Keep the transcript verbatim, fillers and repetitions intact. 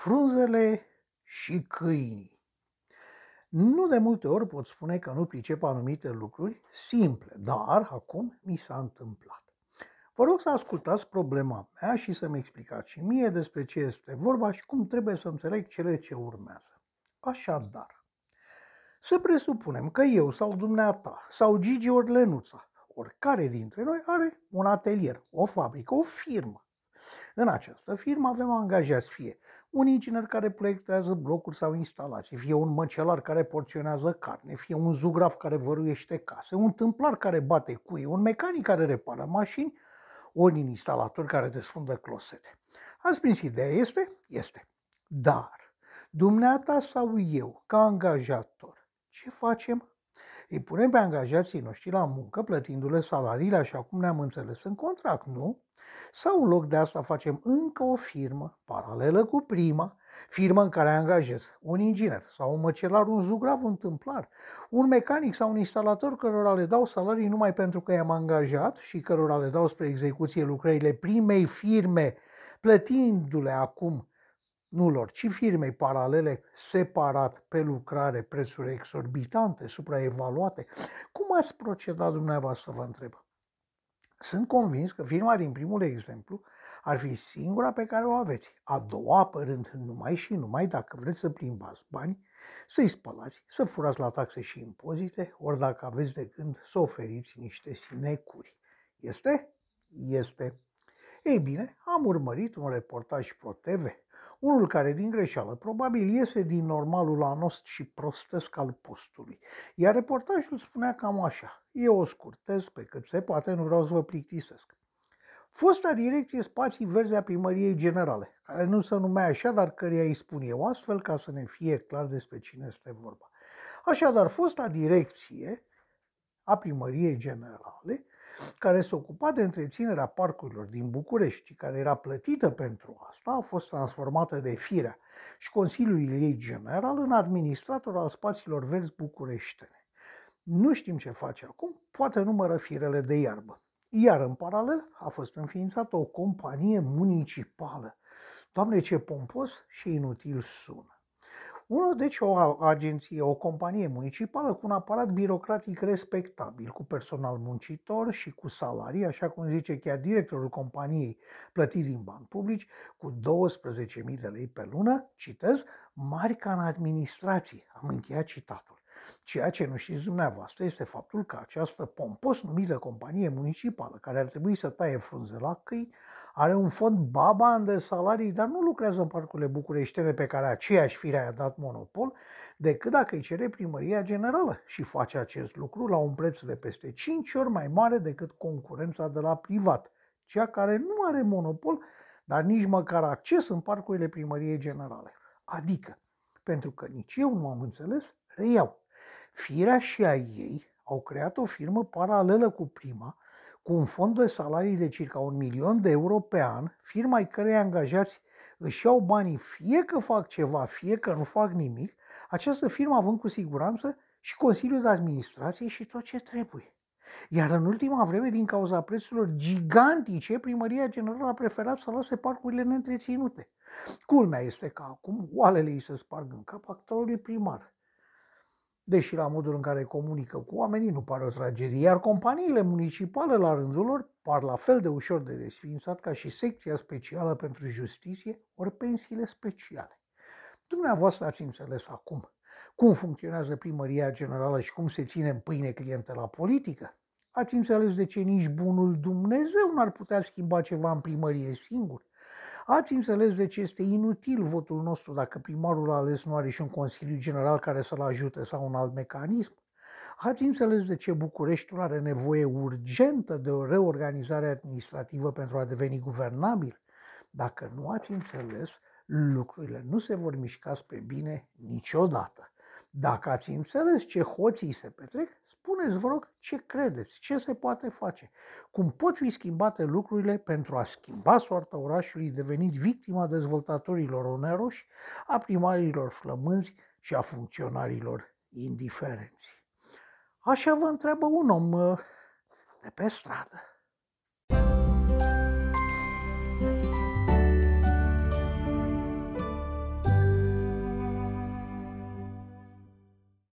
frunzele și câinii. Nu de multe ori pot spune că nu pricep anumite lucruri simple, dar acum mi s-a întâmplat. Vă rog să ascultați problema mea și să-mi explicați și mie despre ce este vorba și cum trebuie să înțeleg cele ce urmează. Așadar, să presupunem că eu sau dumneata sau Gigi Orlenuța, oricare dintre noi are un atelier, o fabrică, o firmă. În această firmă avem angajați fie un inginer care proiectează blocuri sau instalații, fie un măcelar care porționează carne, fie un zugrav care văruiește case, un tâmplar care bate cuie, un mecanic care repară mașini, un instalator care desfundă closete. Ați prins ideea? Este? Este. Dar dumneata sau eu, ca angajator, ce facem? Îi punem pe angajații noștri la muncă, plătindu-le salariile așa cum ne-am înțeles în contract, nu? Sau în loc de asta facem încă o firmă, paralelă cu prima, firmă în care angajez un inginer sau un măcelar, un zugrav, un tâmplar, un mecanic sau un instalator cărora le dau salarii numai pentru că i-am angajat și cărora le dau spre execuție lucrările primei firme, plătindu-le acum, nu lor, ci firmei paralele, separat, pe lucrare, prețuri exorbitante, supraevaluate. Cum ați proceda dumneavoastră, vă întreb? Sunt convins că firma din primul exemplu ar fi singura pe care o aveți, a doua apărând numai și numai dacă vreți să plimbați bani, să-i spălați, să furați la taxe și impozite, ori dacă aveți de gând să oferiți niște sinecuri. Este? Este. Ei bine, am urmărit un reportaj pro T V, unul care din greșeală probabil iese din normalul anost și prostesc al postului. Iar reportajul spunea cam așa, eu o scurtez pe cât se poate, nu vreau să vă plictisesc. Fosta direcție spații verzi a Primăriei Generale, care nu se numea așa, dar căreia îi spun eu astfel ca să ne fie clar despre cine este vorba. Așadar, fosta direcție a Primăriei Generale, care se ocupa de întreținerea parcurilor din București și care era plătită pentru asta, a fost transformată de Firea și Consiliul ei General în administrator al spațiilor verzi bucureștene. Nu știm ce face acum, poate numără firele de iarbă. Iar în paralel a fost înființată o companie municipală. Doamne, ce pompos și inutil sună! Una, deci, o agenție, o companie municipală cu un aparat birocratic respectabil, cu personal muncitor și cu salarii, așa cum zice chiar directorul companiei, plătit din bani publici, cu douăsprezece mii de lei pe lună, citez, mari ca în administrație. Am încheiat citatul. Ceea ce nu știți dumneavoastră este faptul că această pompos numită companie municipală, care ar trebui să taie frunze la câini, are un fond baban de salarii, dar nu lucrează în parcurile bucureștene pe care aceeași Firea i-a dat monopol, decât dacă îi cere Primăria Generală și face acest lucru la un preț de peste cinci ori mai mare decât concurența de la privat, cea care nu are monopol, dar nici măcar acces în parcurile Primăriei Generale. Adică, pentru că nici eu nu am înțeles, reiau. Firea și a ei au creat o firmă paralelă cu prima, cu un fond de salarii de circa un milion de euro pe an, firma ai cărei angajați își iau banii fie că fac ceva, fie că nu fac nimic, această firmă având cu siguranță și Consiliul de Administrație și tot ce trebuie. Iar în ultima vreme, din cauza prețurilor gigantice, Primăria Generală a preferat să lase parcurile neîntreținute. Culmea este că acum oalele îi se sparg în cap actualului primar. Deși la modul în care comunică cu oamenii nu pare o tragedie, iar companiile municipale la rândul lor par la fel de ușor de desființat ca și secția specială pentru justiție ori pensiile speciale. Dumneavoastră ați înțeles acum cum funcționează Primăria Generală și cum se ține în pâine clientela politică? Ați înțeles de ce nici bunul Dumnezeu n-ar putea schimba ceva în primărie singur? Ați înțeles de ce este inutil votul nostru dacă primarul ales nu are și un Consiliu General care să-l ajute sau un alt mecanism? Ați înțeles de ce Bucureștiul are nevoie urgentă de o reorganizare administrativă pentru a deveni guvernabil? Dacă nu ați înțeles, lucrurile nu se vor mișca spre bine niciodată. Dacă ați înțeles ce hoții se petrec, spuneți, vă rog, ce credeți, ce se poate face, cum pot fi schimbate lucrurile pentru a schimba soarta orașului devenit victima dezvoltatorilor oneroși, a primarilor flămânzi și a funcționarilor indiferenți. Așa vă întreabă un om de pe stradă.